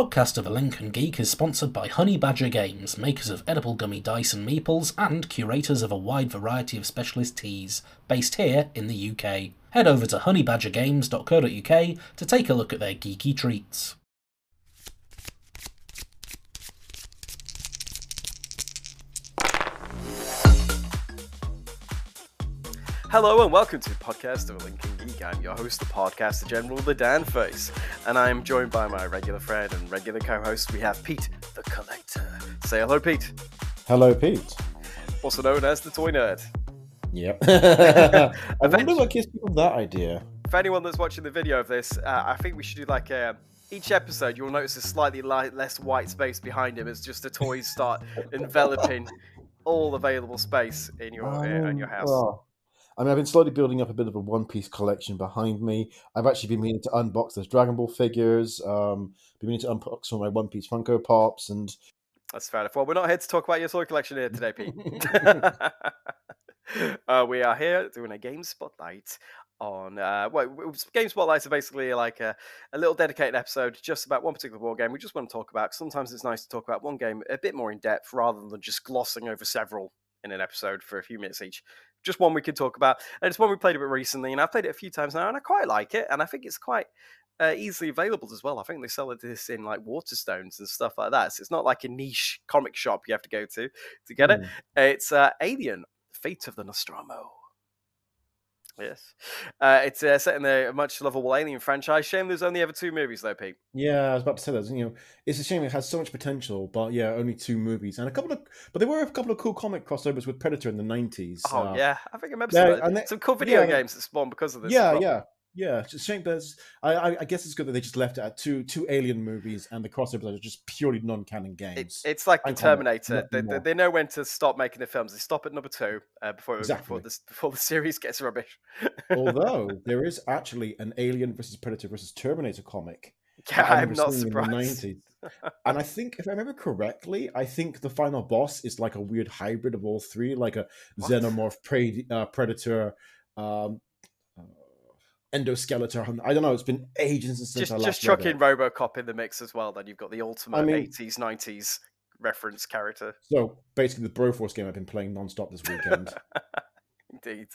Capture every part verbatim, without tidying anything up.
Podcast of a Lincoln Geek is sponsored by Honey Badger Games, makers of edible gummy dice and meeples, and curators of a wide variety of specialist teas, based here in the U K. Head over to honey badger games dot co dot U K to take a look at their geeky treats. Hello and welcome to Podcast of a Lincoln Geek. I'm your host, the podcast, the general, the Dan Face, and I am joined by my regular friend and regular co-host. We have Pete, the Collector. Say hello, Pete. Hello, Pete. Also known as the Toy Nerd. Yep. I wonder what gives people that idea. For anyone that's watching the video of this, uh, I think we should do like a... Each episode, you'll notice a slightly light, less white space behind him as just the toys start enveloping all available space in your um, in your house. Oh. I mean, I've been slowly building up a bit of a One Piece collection behind me. I've actually been meaning to unbox those Dragon Ball figures. Um, been meaning to unbox some of my One Piece Funko Pops, and that's fair enough. Well, we're not here to talk about your toy collection here today, Pete. uh, we are here doing a game spotlight on uh, well, game spotlights are basically like a, a little dedicated episode just about one particular war game we just want to talk about. Sometimes it's nice to talk about one game a bit more in depth rather than just glossing over several in an episode for a few minutes each. Just one we could talk about, and it's one we played a bit recently, and I've played it a few times now, and I quite like it, and I think it's quite uh, easily available as well. I think they sell this in, like, Waterstones and stuff like that, so it's not like a niche comic shop you have to go to to get mm. it. It's uh, Alien: Fate of the Nostromo. Yes. Uh, it's uh, set in the much-lovable Alien franchise. Shame there's only ever two movies, though, Pete. Yeah, I was about to say that. You know, it's a shame it has so much potential, but, yeah, only two movies. And a couple of... But there were a couple of cool comic crossovers with Predator in the nineties. Oh, uh, yeah. I think I remember yeah, some, they, some cool video yeah, games that spawned because of this. Yeah, problem. yeah. Yeah, it's a shame there's... I, I, I guess it's good that they just left it at two two Alien movies, and the crossovers are just purely non-canon games. It, it's like the Terminator. They, they, they know when to stop making the films. They stop at number two uh, before, exactly. before, the, before the series gets rubbish. Although, there is actually an Alien versus Predator versus Terminator comic. Yeah, I'm not surprised. In the nineties. And I think, if I remember correctly, I think the final boss is like a weird hybrid of all three, like a what? Xenomorph, pre, uh, Predator... Um, endoskeleton. I don't know. It's been ages since just, I last Just chuck in Robocop in the mix as well. Then you've got the ultimate I mean, eighties, nineties reference character. So basically the Broforce game I've been playing non-stop this weekend. Indeed.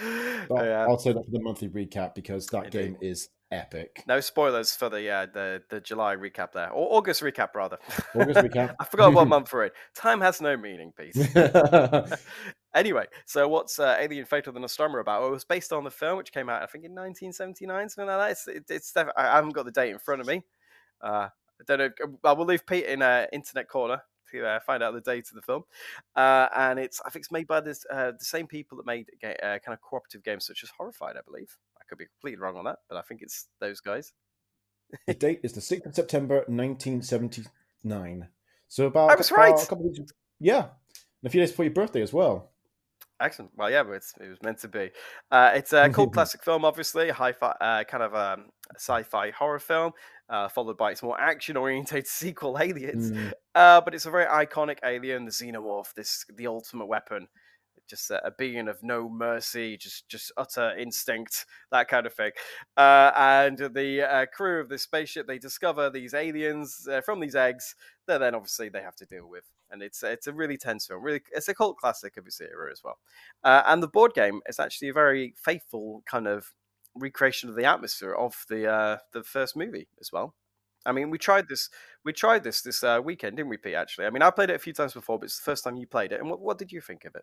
But yeah. I'll say that for the monthly recap because that Indeed. game is epic. No spoilers for the uh, the, the July recap there. Or August recap, rather. August recap. I forgot what month we're in. Time has no meaning, Pete. Anyway, so what's uh, Alien: Fate of the Nostromo about? Well, it was based on the film, which came out, I think, in nineteen seventy-nine, something like that. It's, it, it's I haven't got the date in front of me. Uh, I don't know. I will leave Pete in uh, Internet Corner to uh, find out the date of the film. Uh, and it's, I think, it's made by this, uh, the same people that made uh, kind of cooperative games such as Horrified, I believe. I could be completely wrong on that, but I think it's those guys. The date is the sixth of September, nineteen seventy-nine. So about I was about right. A couple of, yeah, and a few days before your birthday as well. Excellent. Well, yeah, it's, it was meant to be. Uh, it's a cool classic film, obviously, hi-fi, uh, kind of um, sci-fi horror film, uh, followed by its more action-oriented sequel, Aliens. Mm. Uh, but it's a very iconic alien, the xenomorph, this the ultimate weapon, just a, a being of no mercy, just just utter instinct, that kind of thing. Uh, and the uh, crew of this spaceship, they discover these aliens uh, from these eggs that then obviously they have to deal with. And it's it's a really tense film. Really, it's a cult classic of its era as well. Uh, and the board game is actually a very faithful kind of recreation of the atmosphere of the uh, the first movie as well. I mean, we tried this we tried this this uh, weekend, didn't we, Pete? Actually, I mean, I played it a few times before, but it's the first time you played it. And what what did you think of it?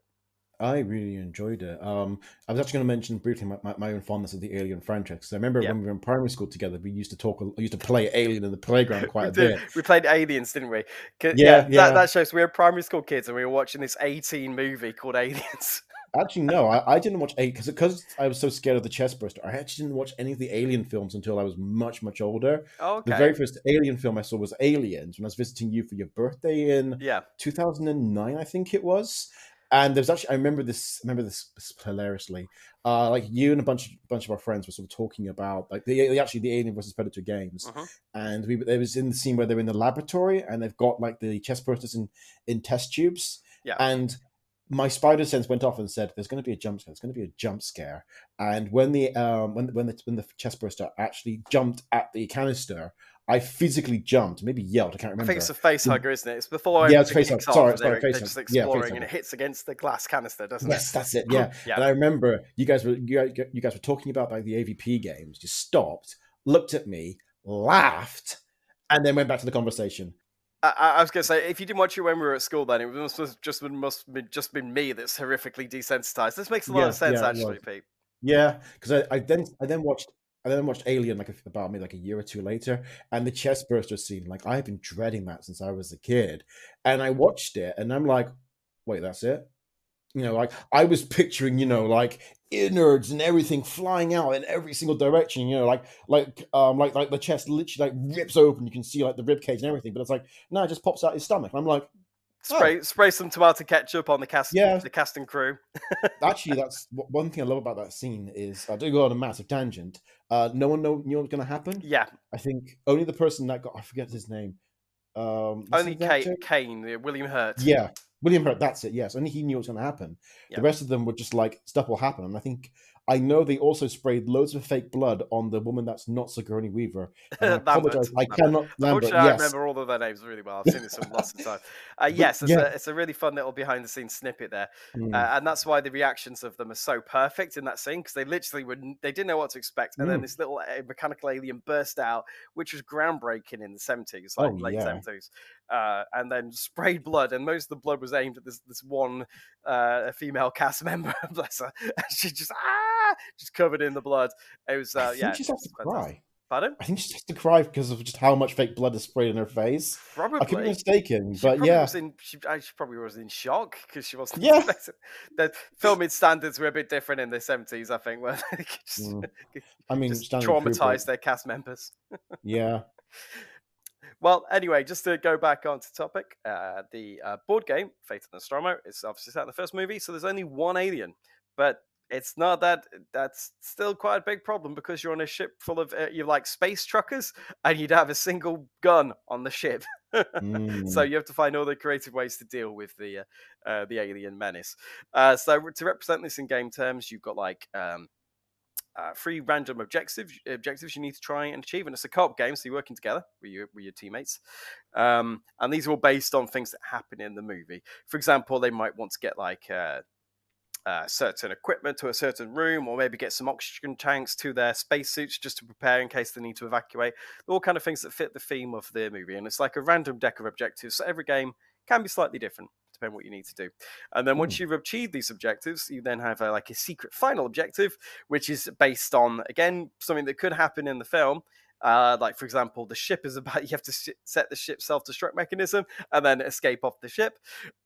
I really enjoyed it. Um, I was actually going to mention briefly my, my, my own fondness of the Alien franchise. I remember yep. when we were in primary school together, we used to talk, used to play Alien in the playground quite a bit. We played Aliens, didn't we? Yeah, yeah, yeah. That, that shows we were primary school kids and we were watching this eighteen movie called Aliens. Actually, no, I, I didn't watch eight because because I was so scared of the chest burster. I actually didn't watch any of the Alien films until I was much, much older. Oh, okay. The very first Alien film I saw was Aliens when I was visiting you for your birthday in yeah. two thousand nine, I think it was. And there's actually, I remember this, remember this hilariously, uh, like you and a bunch, bunch of our friends were sort of talking about like the, actually the Alien versus Predator games. Uh-huh. And we, it was in the scene where they're in the laboratory and they've got like the chest bursters in, in test tubes. Yeah. And my spider sense went off and said, there's going to be a jump scare. There's going to be a jump scare. And when the, um, when, when the, when the chest burster actually jumped at the canister, I physically jumped, maybe yelled. I can't remember. I think it's a face hugger, isn't it? It's before I yeah, it's face hugger. Sorry, it's sorry, face hugger. Yeah, face hugger. And it hits against the glass canister, doesn't yes, it? Yes, that's it. Yeah. yeah. And I remember you guys were you, you guys were talking about like the A V P games. Just stopped, looked at me, laughed, and then went back to the conversation. I, I was going to say, if you didn't watch it when we were at school, then it must have just been must have been, just been me that's horrifically desensitized. This makes a lot yeah, of sense, yeah, actually, Pete. Yeah, because I, I then I then watched. And then I watched Alien like about me like a year or two later, and the chest burster scene. Like I have been dreading that since I was a kid, and I watched it, and I'm like, wait, that's it? You know, like I was picturing, you know, like innards and everything flying out in every single direction. You know, like like um like like the chest literally like rips open. You can see like the rib cage and everything, but it's like no, it just pops out his stomach. And I'm like. Spray, oh. spray some tomato ketchup on the cast, yeah. the cast and crew. Actually, that's one thing I love about that scene is I do go on a massive tangent. Uh, no one know, knew what was going to happen. Yeah, I think only the person that got I forget his name. Um, only Kate, Kane, William Hurt. Yeah, William Hurt. That's it. Yes, only he knew what was going to happen. Yeah. The rest of them were just like stuff will happen. And I think I know they also sprayed loads of fake blood on the woman that's not Sigourney Weaver. I apologize, I cannot remember. Yes. I remember all of their names really well. I've seen this some lots of time. Uh, yes, it's, yeah. a, it's a really fun little behind-the-scenes snippet there, mm. uh, and that's why the reactions of them are so perfect in that scene because they literally would they didn't know what to expect, and mm. then this little uh, mechanical alien burst out, which was groundbreaking in the seventies, like oh, late yeah. seventies, uh, and then sprayed blood, and most of the blood was aimed at this this one uh, female cast member. Bless her. And she just ah. just covered in the blood. It was uh, I think yeah. She has to cry. Pardon? I think she has to cry because of just how much fake blood is sprayed in her face. Probably. I could be mistaken, she but yeah, was in, she, she probably was in shock because she wasn't. Yeah. The filming standards were a bit different in the seventies, I think. Where they could just, mm. I mean, just traumatized their cast members. Yeah. Well, anyway, just to go back onto topic, uh, the uh, board game Fate of the Nostromo is obviously set in the first movie, so there's only one alien, but. It's not that that's still quite a big problem because you're on a ship full of uh, you're like space truckers and you'd have a single gun on the ship. mm. So you have to find all the creative ways to deal with the uh, uh, the alien menace. Uh, so to represent this in game terms, you've got like um, uh, three random objectives objectives you need to try and achieve. And it's a co-op game, so you're working together with your, with your teammates. Um, and these are all based on things that happen in the movie. For example, they might want to get like... Uh, Uh, certain equipment to a certain room or maybe get some oxygen tanks to their spacesuits just to prepare in case they need to evacuate. All kind of things that fit the theme of the movie. And it's like a random deck of objectives. So every game can be slightly different depending on what you need to do. And then once you've achieved these objectives, you then have a, like a secret final objective, which is based on, again, something that could happen in the film. Uh, like, for example, the ship is about, you have to sh- set the ship's self-destruct mechanism and then escape off the ship.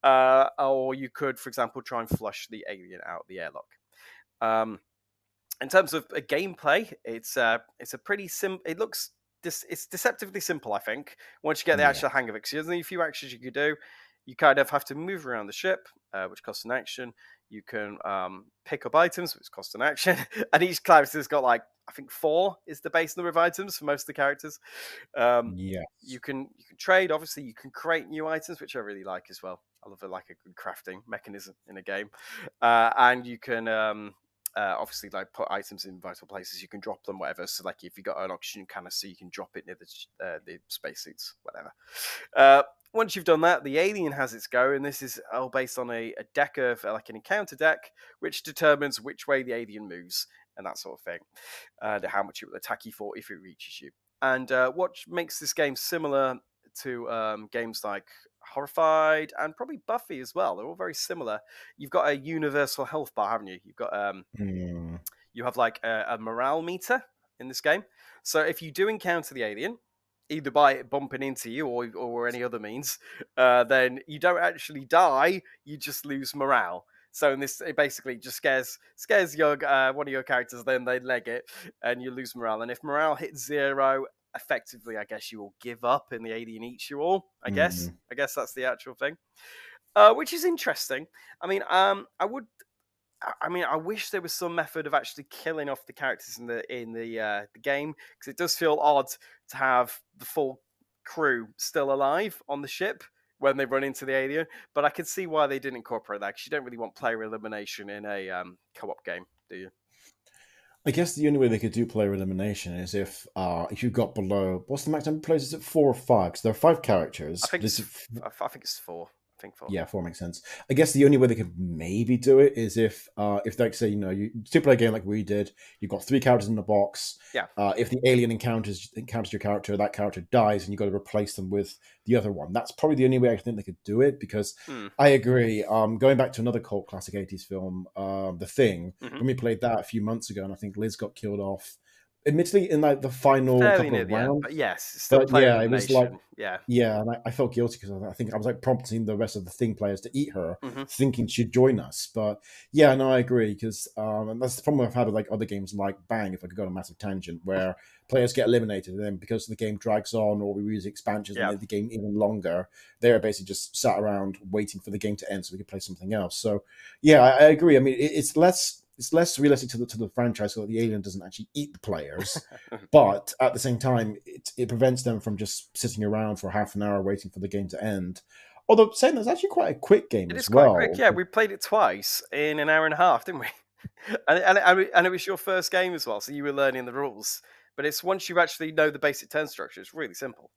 Uh, or you could, for example, try and flush the alien out the airlock. Um, in terms of a gameplay, it's, uh, it's a pretty simple, it looks, dis- it's deceptively simple, I think, once you get the yeah. actual hang of it. Because there's only a few actions you could do. You kind of have to move around the ship, uh, which costs an action. You can um, pick up items, which costs an action. And each character's got like, I think four is the base number of items for most of the characters. Um, yeah. You can you can trade, obviously. You can create new items, which I really like as well. I love it, like a good crafting mechanism in a game. Uh, and you can um, uh, obviously like put items in vital places. You can drop them, whatever. So like if you got an oxygen canister, you can drop it near the uh, the spacesuits, whatever. Uh, Once you've done that, the alien has its go, and this is all based on a, a deck of, like an encounter deck, which determines which way the alien moves and that sort of thing, and how much it will attack you for if it reaches you. And uh, what makes this game similar to um, games like Horrified and probably Buffy as well, they're all very similar. You've got a universal health bar, haven't you? You've got um, mm. you have like a, a morale meter in this game. So if you do encounter the alien, either by it bumping into you or or any other means, uh, then you don't actually die. You just lose morale. So in this, it basically just scares scares your uh, one of your characters. Then they leg it, and you lose morale. And if morale hits zero, effectively, I guess you will give up, and the alien eats you all. I mm-hmm. guess. I guess that's the actual thing, uh, which is interesting. I mean, um, I would. I mean, I wish there was some method of actually killing off the characters in the in the, uh, the game, because it does feel odd to have the full crew still alive on the ship when they run into the alien. But I can see why they didn't incorporate that, because you don't really want player elimination in a um, co-op game, do you? I guess the only way they could do player elimination is if uh, if you got below, what's the maximum players? Is it four or five? Because there are five characters. I think, it's, is, I think it's four. I think four. Yeah, four makes sense. I guess the only way they could maybe do it is if uh, if they say, you know, you two player game like we did, you've got three characters in the box. Yeah. Uh, if the alien encounters encounters your character, that character dies, and you got to replace them with the other one. That's probably the only way I think they could do it, because mm. I agree. Um, going back to another cult classic eighties film, uh, The Thing, mm-hmm. when we played that a few months ago, and I think Liz got killed off, admittedly, in like the final Fairly couple of rounds. End, but yes, still but yeah, it was like yeah, yeah, and I, I felt guilty because I think I was like prompting the rest of the Thing players to eat her, mm-hmm. thinking she'd join us. But yeah, no, I agree, because um, and that's the problem I've had with like other games like Bang. If I could go on a massive tangent where players get eliminated, and then because the game drags on or we use expansions yeah. and make the game even longer, they're basically just sat around waiting for the game to end so we could play something else. So yeah, I, I agree. I mean, it, it's less. It's less realistic to the to the franchise so that the alien doesn't actually eat the players, but at the same time, it, it prevents them from just sitting around for half an hour waiting for the game to end. Although saying that's actually quite a quick game as well. It is quite quick, yeah. We played it twice in an hour and a half, didn't we? and, and and it was your first game as well, so you were learning the rules. But it's once you actually know the basic turn structure, it's really simple.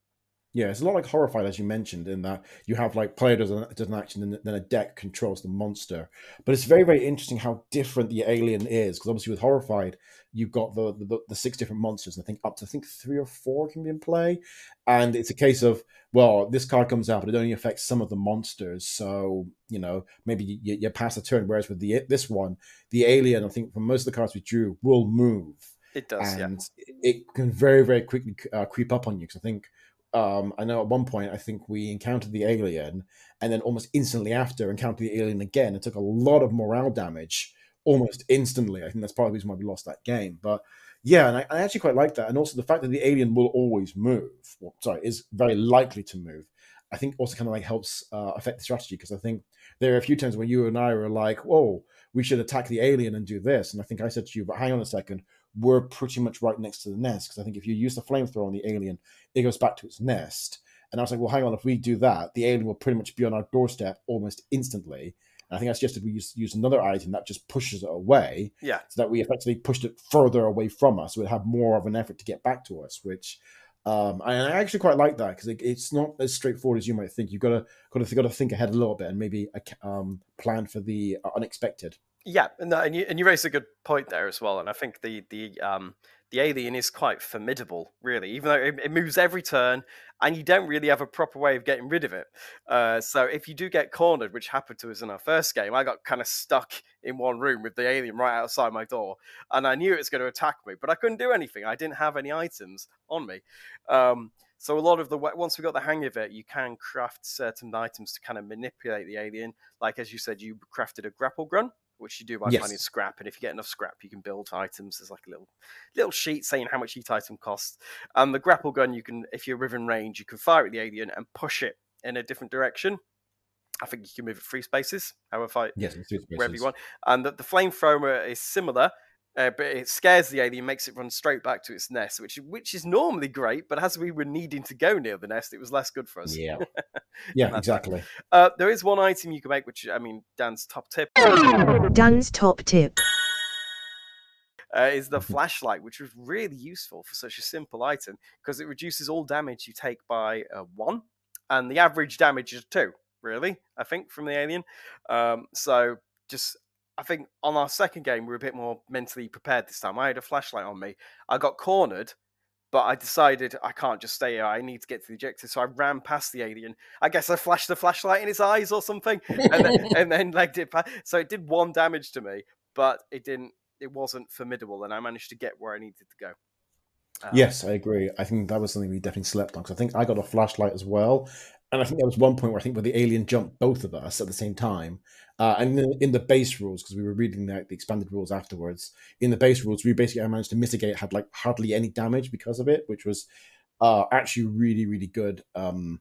Yeah, it's a lot like Horrified, as you mentioned, in that you have like player does an, does an action, and then a deck controls the monster. But it's very, very interesting how different the alien is, because obviously with Horrified, you've got the, the the six different monsters, and I think up to I think three or four can be in play. And it's a case of, well, this card comes out, but it only affects some of the monsters. So, you know, maybe you, you pass a turn. Whereas with the this one, the alien, I think for most of the cards we drew, will move. It does, and yeah. it can very, very quickly uh, creep up on you, because I think. Um, I know at one point, I think we encountered the alien and then almost instantly after encountered the alien again and took a lot of morale damage almost instantly. I think that's part of the reason why we lost that game. But yeah, and I, I actually quite like that. And also the fact that the alien will always move, or, sorry, is very likely to move, I think also kind of like helps uh, affect the strategy, because I think there are a few times when you and I were like, whoa, we should attack the alien and do this. And I think I said to you, but hang on a second, we're pretty much right next to the nest, because I think if you use the flamethrower on the alien, it goes back to its nest. And I was like, well, hang on, if we do that, the alien will pretty much be on our doorstep almost instantly. And I think I suggested we use, use another item that just pushes it away, yeah, so that we effectively pushed it further away from us. So it'd have more of an effort to get back to us, which um, I actually quite like that, because it, it's not as straightforward as you might think. You've got to got to, got to think ahead a little bit and maybe um, plan for the unexpected. Yeah, no, and you and you raise a good point there as well. And I think the the um the alien is quite formidable, really, even though it, it moves every turn, and you don't really have a proper way of getting rid of it. Uh, so if you do get cornered, which happened to us in our first game, I got kind of stuck in one room with the alien right outside my door, and I knew it was going to attack me, but I couldn't do anything. I didn't have any items on me. Um, So a lot of the way, once we got the hang of it, you can craft certain items to kind of manipulate the alien. Like, as you said, you crafted a grapple gun, which you do by yes. finding scrap. And if you get enough scrap, you can build items. There's like a little little sheet saying how much each item costs. And the grapple gun, you can, if you're within range, you can fire at the alien and push it in a different direction. I think you can move it three spaces, however, yes, spaces. wherever you want. And the, the flamethrower is similar. Uh, but it scares the alien, makes it run straight back to its nest, which which is normally great. But as we were needing to go near the nest, it was less good for us. Yeah, yeah, exactly. Uh, there is one item you can make, which, I mean, Dan's top tip. Dan's top tip. Uh, is the flashlight, which was really useful for such a simple item, because it reduces all damage you take by uh, one. And the average damage is two, really, I think, from the alien. Um, so just... I think on our second game, we were a bit more mentally prepared this time. I had a flashlight on me. I got cornered, but I decided I can't just stay here. I need to get to the objective. So I ran past the alien. I guess I flashed the flashlight in its eyes or something, and then, and then legged it past. So it did one damage to me, but it didn't. It wasn't formidable, and I managed to get where I needed to go. Um, yes, I agree. I think that was something we definitely slept on, because I think I got a flashlight as well. And I think there was one point where I think where the alien jumped both of us at the same time. Uh, and in, in the base rules, because we were reading the, the expanded rules afterwards, in the base rules, we basically managed to mitigate, had like hardly any damage because of it, which was uh, actually really, really good. Um,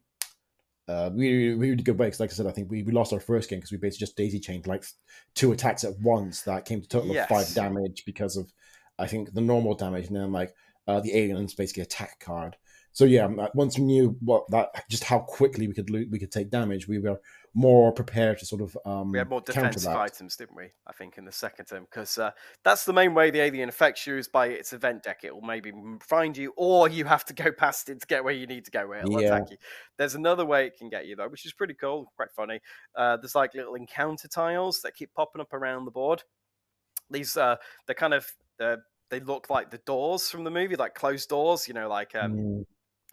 uh, really, really good way. Because like I said, I think we, we lost our first game because we basically just daisy chained like two attacks at once that came to a total yes. of five damage because of, I think, the normal damage. And then like uh, the alien and basically attack card. So yeah, once we knew what that, just how quickly we could lo- we could take damage, we were more prepared to sort of um, we had more defensive items, didn't we? I think in the second term, because uh, that's the main way the alien affects you is by its event deck. It will maybe find you, or you have to go past it to get where you need to go. Where it'll yeah. attack you. There's another way it can get you though, which is pretty cool, quite funny. Uh, there's like little encounter tiles that keep popping up around the board. These uh, they're kind of uh, they look like the doors from the movie, like closed doors, you know, like um, mm.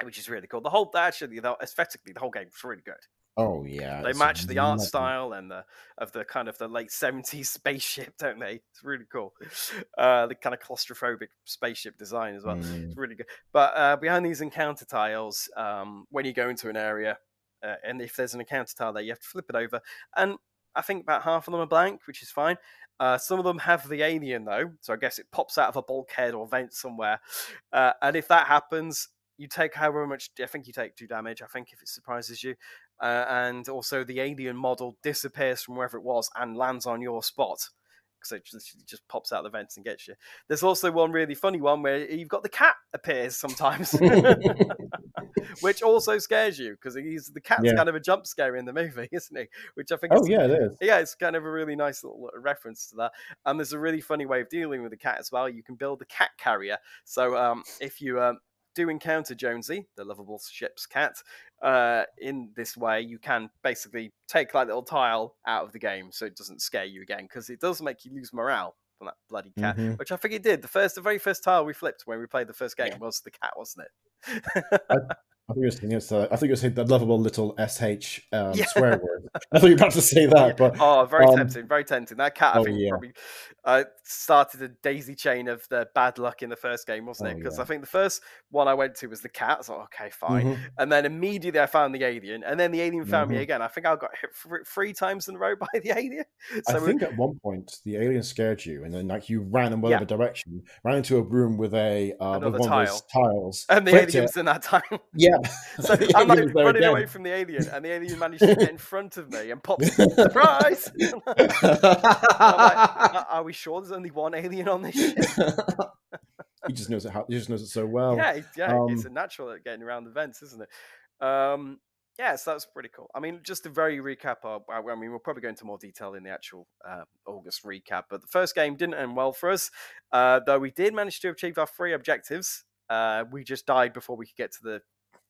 which is really cool. The whole actually, the, aesthetically, the whole game is really good. Oh yeah, they match the art style and the of the kind of the late seventies spaceship, don't they? It's really cool. Uh, the kind of claustrophobic spaceship design as well. Mm. It's really good. But uh, behind these encounter tiles, um, when you go into an area, uh, and if there's an encounter tile there, you have to flip it over. And I think about half of them are blank, which is fine. Uh, some of them have the alien though, so I guess it pops out of a bulkhead or vent somewhere. Uh, and if that happens, you take however much, I think you take two damage, I think, if it surprises you. Uh, and also the alien model disappears from wherever it was and lands on your spot. So it just, it just pops out the vents and gets you. There's also one really funny one where you've got the cat appears sometimes. Which also scares you, because he's the cat's yeah. kind of a jump scare in the movie, isn't he? Which I think oh, is, yeah, it is. Yeah, it's kind of a really nice little reference to that. And there's a really funny way of dealing with the cat as well. You can build the cat carrier. So um, if you um, do encounter Jonesy, the lovable ship's cat, uh, in this way, you can basically take that little tile out of the game so it doesn't scare you again, because it does make you lose morale. That bloody cat, mm-hmm. which I think it did. The first, the very first tile we flipped when we played the first game yeah. was the cat, wasn't it? I, I think it was. Uh, I think it was that lovable little sh um, yeah. swear word. I thought you were about to say that, yeah. but oh, very um, tempting, very tempting. That cat, oh, I think, yeah. probably uh, started a daisy chain of the bad luck in the first game, wasn't it? Because oh, yeah. I think the first one I went to was the cat. I was like, okay, fine, mm-hmm. and then immediately I found the alien, and then the alien found mm-hmm. me again. I think I got hit three times in a row by the alien. So I we... think at one point the alien scared you, and and then like you ran in whatever yeah. direction, ran into a room with a uh, with one tile. of those tiles, and the alien's it. in that tile. Yeah, so I'm like running again. away from the alien, and the alien managed to get in front of me and pops surprise. I'm like, are we sure there's only one alien on this ship? He just knows it. How, he just knows it so well. Yeah, yeah, um, it's a natural at getting around the vents, isn't it? Um, Yeah, so that's pretty cool. I mean, just to very recap, our, I mean, we'll probably go into more detail in the actual uh, August recap, but the first game didn't end well for us, uh, though we did manage to achieve our three objectives. Uh, we just died before we could get to the,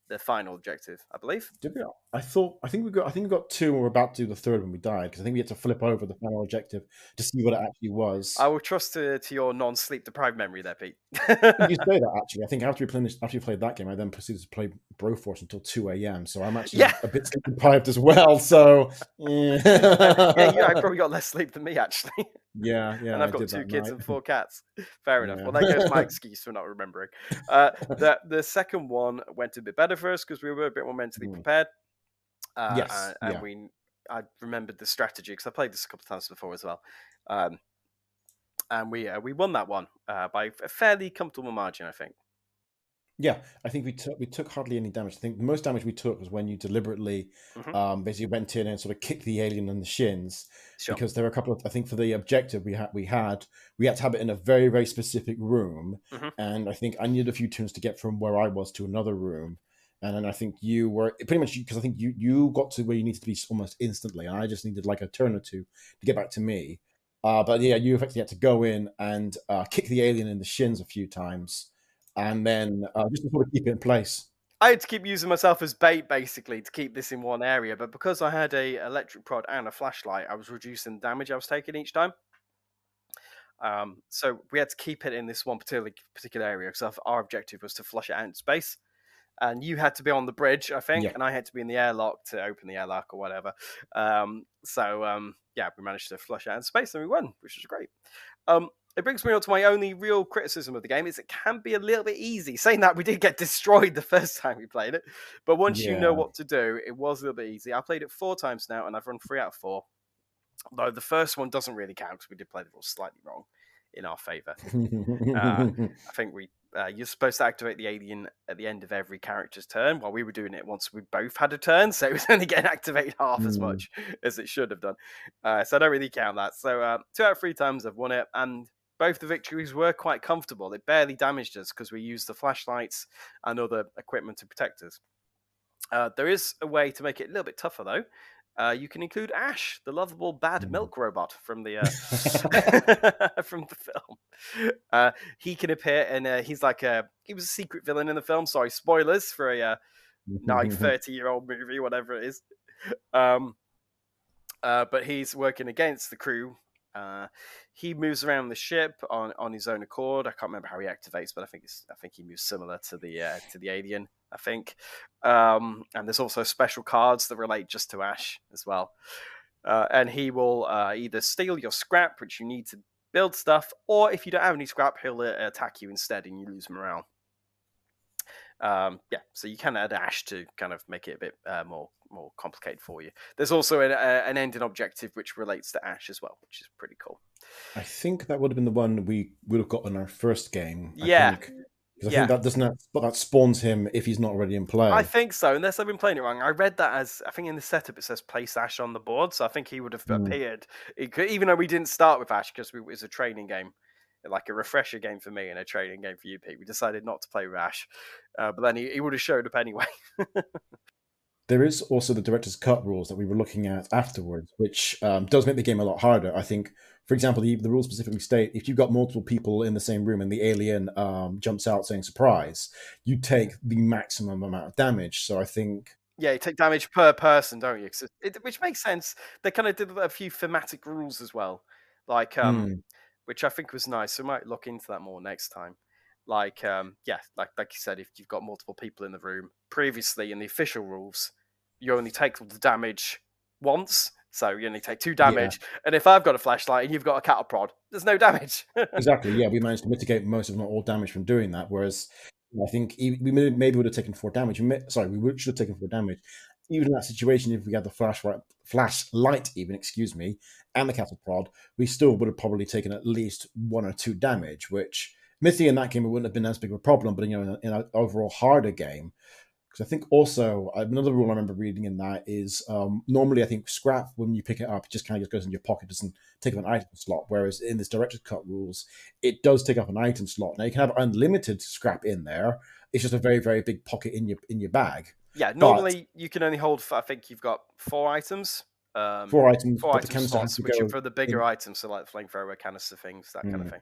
the final objective, I believe. Did we? I thought. I think we got. I think we got two, and we we're about to do the third when we died, because I think we had to flip over the final objective to see what it actually was. I will trust to, to your non-sleep deprived memory there, Pete. You say that actually. I think after we played after we played that game, I then proceeded to play Broforce until two a.m. So I'm actually yeah. a bit sleep deprived as well. So yeah, yeah, you know, I probably got less sleep than me actually. Yeah, yeah. And I've got two kids night. and four cats. Fair enough. Yeah. Well, that goes my excuse for not remembering. Uh, the the second one went a bit better for us because we were a bit more mentally prepared. Uh, yes, uh, and yeah. we I remembered the strategy because I played this a couple of times before as well. Um, and we uh, we won that one uh, by a fairly comfortable margin, I think. Yeah, I think we took we took hardly any damage. I think the most damage we took was when you deliberately mm-hmm. um, basically went in and sort of kicked the alien in the shins, sure. because there were a couple of I think for the objective we had we had we had to have it in a very very specific room, mm-hmm. and I think I needed a few turns to get from where I was to another room. And then I think you were pretty much because I think you you got to where you needed to be almost instantly, and I just needed like a turn or two to get back to me. Uh, but yeah, you effectively had to go in and uh, kick the alien in the shins a few times, and then uh, just to sort of keep it in place. I had to keep using myself as bait, basically, to keep this in one area. But because I had a electric prod and a flashlight, I was reducing the damage I was taking each time. Um, so we had to keep it in this one particular particular area because our objective was to flush it out into space. And you had to be on the bridge, I think, yeah. and I had to be in the airlock to open the airlock or whatever. Um, so, um, yeah, we managed to flush out in space and we won, which is great. Um, it brings me on to my only real criticism of the game is it can be a little bit easy. Saying that, we did get destroyed the first time we played it. But once yeah. you know what to do, it was a little bit easy. I played it four times now, and I've run three out of four. Though the first one doesn't really count because we did play the rules slightly wrong in our favour. uh, I think we... Uh, you're supposed to activate the alien at the end of every character's turn. Well, we were doing it once we both had a turn, so it was only getting activated half mm. as much as it should have done. Uh, so I don't really count that. So uh, two out of three times I've won it, and both the victories were quite comfortable. They barely damaged us because we used the flashlights and other equipment to protect us. Uh, there is a way to make it a little bit tougher, though. Uh, you can include Ash, the lovable bad milk robot from the uh, from the film. Uh, he can appear, and uh, he's like a he was a secret villain in the film. Sorry, spoilers for a uh, nine thirty-year-old movie, whatever it is. Um, uh, but he's working against the crew. Uh, he moves around the ship on, on his own accord. I can't remember how he activates, but I think it's, I think he moves similar to the uh, to the alien. I think, um, and there's also special cards that relate just to Ash as well. Uh, and he will uh, either steal your scrap, which you need to build stuff, or if you don't have any scrap, he'll uh, attack you instead, and you lose morale. Um, yeah, so you can add Ash to kind of make it a bit uh, more more complicated for you. There's also an, uh, an ending objective which relates to Ash as well, which is pretty cool. I think that would have been the one we would have got in our first game. I yeah. Think. I yeah. think that doesn't have, but that spawns him if he's not already in play. I think so, unless I've been playing it wrong. I read that as, I think in the setup it says place Ash on the board, so I think he would have mm. appeared. It could, even though we didn't start with Ash, because it was a training game, like a refresher game for me and a training game for you, Pete. We decided not to play with Ash, uh, but then he, he would have showed up anyway. There is also the director's cut rules that we were looking at afterwards, which um, does make the game a lot harder. I think, for example, the, the rules specifically state if you've got multiple people in the same room and the alien um, jumps out saying surprise, you take the maximum amount of damage. So I think... Yeah, you take damage per person, don't you? So it, which makes sense. They kind of did a few thematic rules as well, like um, mm. which I think was nice. So we might look into that more next time. Like, um, yeah, like, like you said, if you've got multiple people in the room, previously in the official rules... You only take the damage once, so you only take two damage. Yeah. And if I've got a flashlight and you've got a cattle prod, there's no damage. Exactly, yeah. We managed to mitigate most, if not all, damage from doing that, whereas I think we maybe would have taken four damage. We may, sorry, we should have taken four damage. Even in that situation, if we had the flashlight, flashlight even, excuse me, and the cattle prod, we still would have probably taken at least one or two damage, which, admittedly, in that game, it wouldn't have been as big of a problem, but you know, in an overall harder game, because I think also, another rule I remember reading in that is um, normally I think scrap, when you pick it up, it just kind of just goes in your pocket, doesn't take up an item slot. Whereas in this director's cut rules, it does take up an item slot. Now you can have unlimited scrap in there. It's just a very, very big pocket in your in your bag. Yeah, normally but, you can only hold, I think you've got four items. Um, four items, four item slots, which are for the bigger in... items, so like flamethrower canister things, that mm. kind of thing.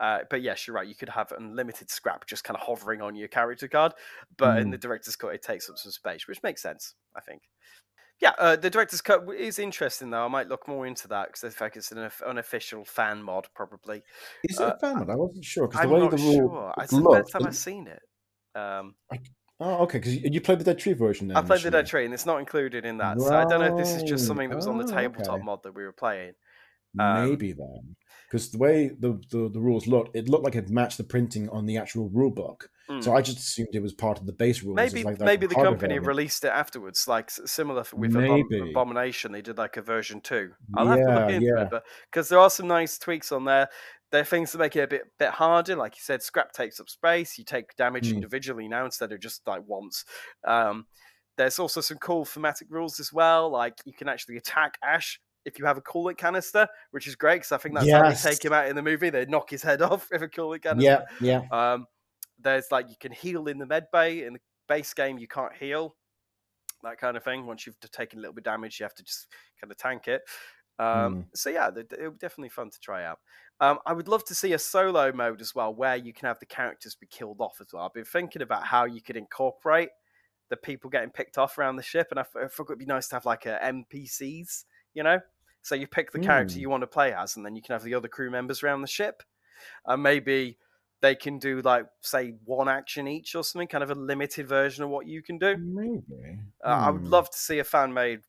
Uh, but yes, you're right. You could have unlimited scrap just kind of hovering on your character card, but mm. in the director's cut, it takes up some space, which makes sense, I think. Yeah, uh, the director's cut is interesting though. I might look more into that because I think it's an unofficial fan mod, probably. Is it uh, a fan mod? I wasn't sure because the way the rule. It's the first time I've seen it. Um, I... Oh, okay, because you played the Dead Tree version then. I played the Dead Tree, and it's not included in that. Right. So I don't know if this is just something that was on the tabletop okay. mod that we were playing. Um, Maybe then. Because the way the, the, the rules looked, it looked like it matched the printing on the actual rule book. Mm. So I just assumed it was part of the base rules. Maybe like maybe the company element. released it afterwards, like similar with Abom- Abomination. They did like a version two. I'll yeah, have to look into yeah. it, because there are some nice tweaks on there. There are things that make it a bit bit harder. Like you said, scrap takes up space. You take damage mm. individually now instead of just like once. Um, there's also some cool thematic rules as well. Like you can actually attack Ash if you have a coolant canister, which is great because I think that's yes. how they take him out in the movie. They knock his head off with a coolant canister. Yeah, yeah. Um, There's like you can heal in the med bay. In the base game, you can't heal, that kind of thing. Once you've taken a little bit of damage, you have to just kind of tank it. Um, mm. So yeah, it would definitely fun to try out. Um, I would love to see a solo mode as well, where you can have the characters be killed off as well. I've been thinking about how you could incorporate the people getting picked off around the ship, and I thought it'd be nice to have like a N P Cs, you know. So you pick the mm. character you want to play as, and then you can have the other crew members around the ship, and maybe. They can do, like, say, one action each or something, kind of a limited version of what you can do. Maybe. Uh, hmm. I would love to see a fan-made,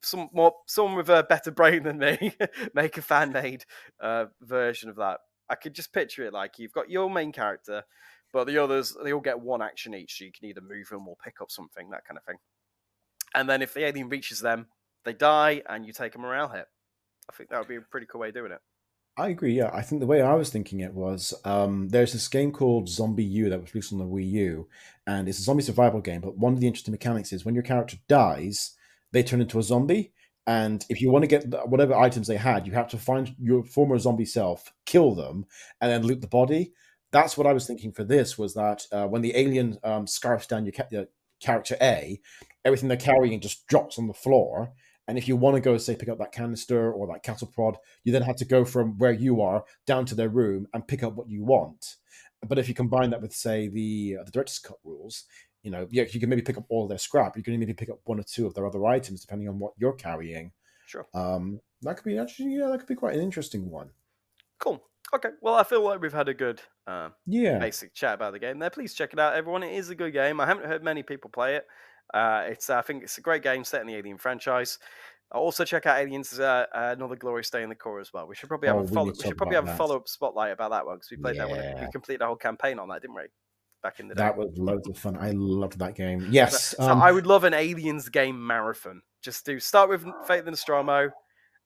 some more, someone with a better brain than me, make a fan-made uh, version of that. I could just picture it like you've got your main character, but the others, they all get one action each, so you can either move them or pick up something, that kind of thing. And then if the alien reaches them, they die, and you take a morale hit. I think that would be a pretty cool way of doing it. I agree, yeah. I think the way I was thinking it was, um, there's this game called Zombie U that was released on the Wii U, and it's a zombie survival game, but one of the interesting mechanics is when your character dies, they turn into a zombie, And if you want to get whatever items they had, you have to find your former zombie self, kill them, and then loot the body. That's what I was thinking for this, was that uh, when the alien um, scarfs down your, ca your character A, everything they're carrying just drops on the floor. And if you want to go, say, pick up that canister or that cattle prod, you then have to go from where you are down to their room and pick up what you want. But if you combine that with, say, the, uh, the director's cut rules, you know, yeah, you can maybe pick up all their scrap. You can maybe pick up one or two of their other items, depending on what you're carrying. Sure. Um, that could be actually, yeah, that could be quite an interesting one. Cool. Okay. Well, I feel like we've had a good, uh, yeah, basic chat about the game there. Please check it out, everyone. It is a good game. I haven't heard many people play it. Uh, it's, I think it's a great game set in the Alien franchise. Also check out Aliens: uh, Another Glorious Day in the Corps as well. We should probably have oh, a follow. We, we should probably have that. a follow-up spotlight about that one, because we played yeah. that one. We completed the whole campaign on that, didn't we? Back in the day. That was loads of fun. I loved that game. Yes. So, um, so I would love an Aliens game marathon. Just do start with Fate of the Nostromo,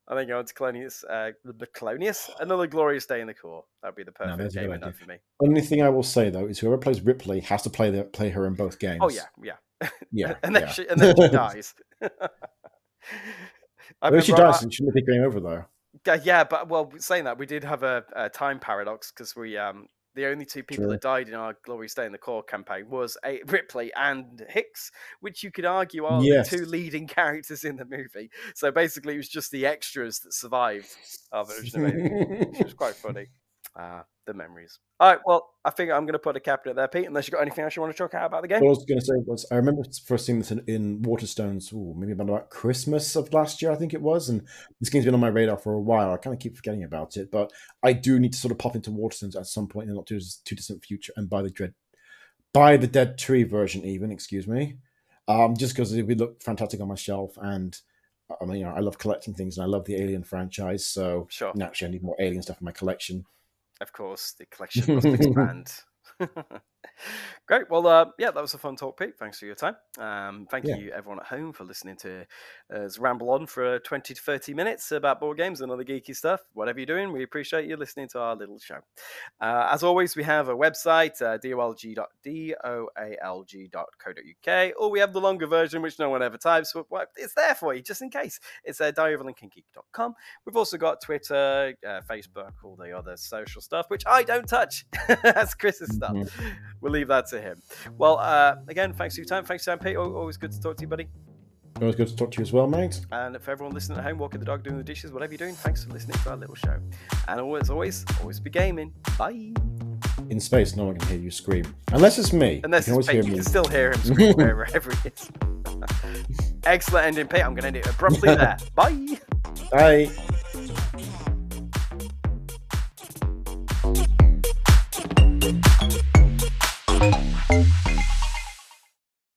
and then go on to Colonius, uh, the Colonius, Another Glorious Day in the Corps. That'd be the perfect no, game enough for me. Only thing I will say though is whoever plays Ripley has to play the, play her in both games. Oh yeah, yeah, yeah. and then yeah. she and then she dies. I mean, she dies, and shouldn't be going over though. Yeah, but well, saying that, we did have a, a time paradox, because we um. the only two people True. that died in our Glorious Day in the Corps campaign was a Ripley and Hicks, which you could argue are yes. the two leading characters in the movie. So basically, it was just the extras that survived our version of it, which was quite funny. Uh, the memories. All right, well, I think I'm going to put a cap to it there, Pete, unless you've got anything else you want to talk out about the game. What I was going to say was, I remember first seeing this in, in Waterstones, ooh, maybe about, about Christmas of last year, I think it was, and this game's been on my radar for a while. I kind of keep forgetting about it, but I do need to sort of pop into Waterstones at some point in the not too, too distant future and buy the dread, buy the Dead Tree version even, excuse me, um, just because it would look fantastic on my shelf, and I mean, you know, I love collecting things, and I love the Alien franchise, so sure. naturally I need more Alien stuff in my collection. Of course, the collection must expand. Great. Well, uh, yeah, that was a fun talk, Pete. Thanks for your time. Um, thank yeah. you, everyone at home, for listening to us uh, ramble on for twenty to thirty minutes about board games and other geeky stuff. Whatever you're doing, we appreciate you listening to our little show. Uh, as always, we have a website, uh, D O A L G dot co dot U K, or we have the longer version, which no one ever types, but well, it's there for you, just in case. It's uh, diary of a Lincoln Geek dot com. We've also got Twitter, uh, Facebook, all the other social stuff, which I don't touch. That's Chris's stuff. We'll leave that to him. Well, uh, again, thanks for your time. Thanks for your time, Pete. Always good to talk to you, buddy. Always good to talk to you as well, mate. And for everyone listening at home, walking the dog, doing the dishes, whatever you're doing, thanks for listening to our little show. And always, always, always be gaming. Bye. In space, no one can hear you scream. Unless it's me. Unless you can, it's Pete. Hear me. You can still hear him scream wherever he is. Excellent ending, Pete. I'm going to end it abruptly there. Bye. Bye.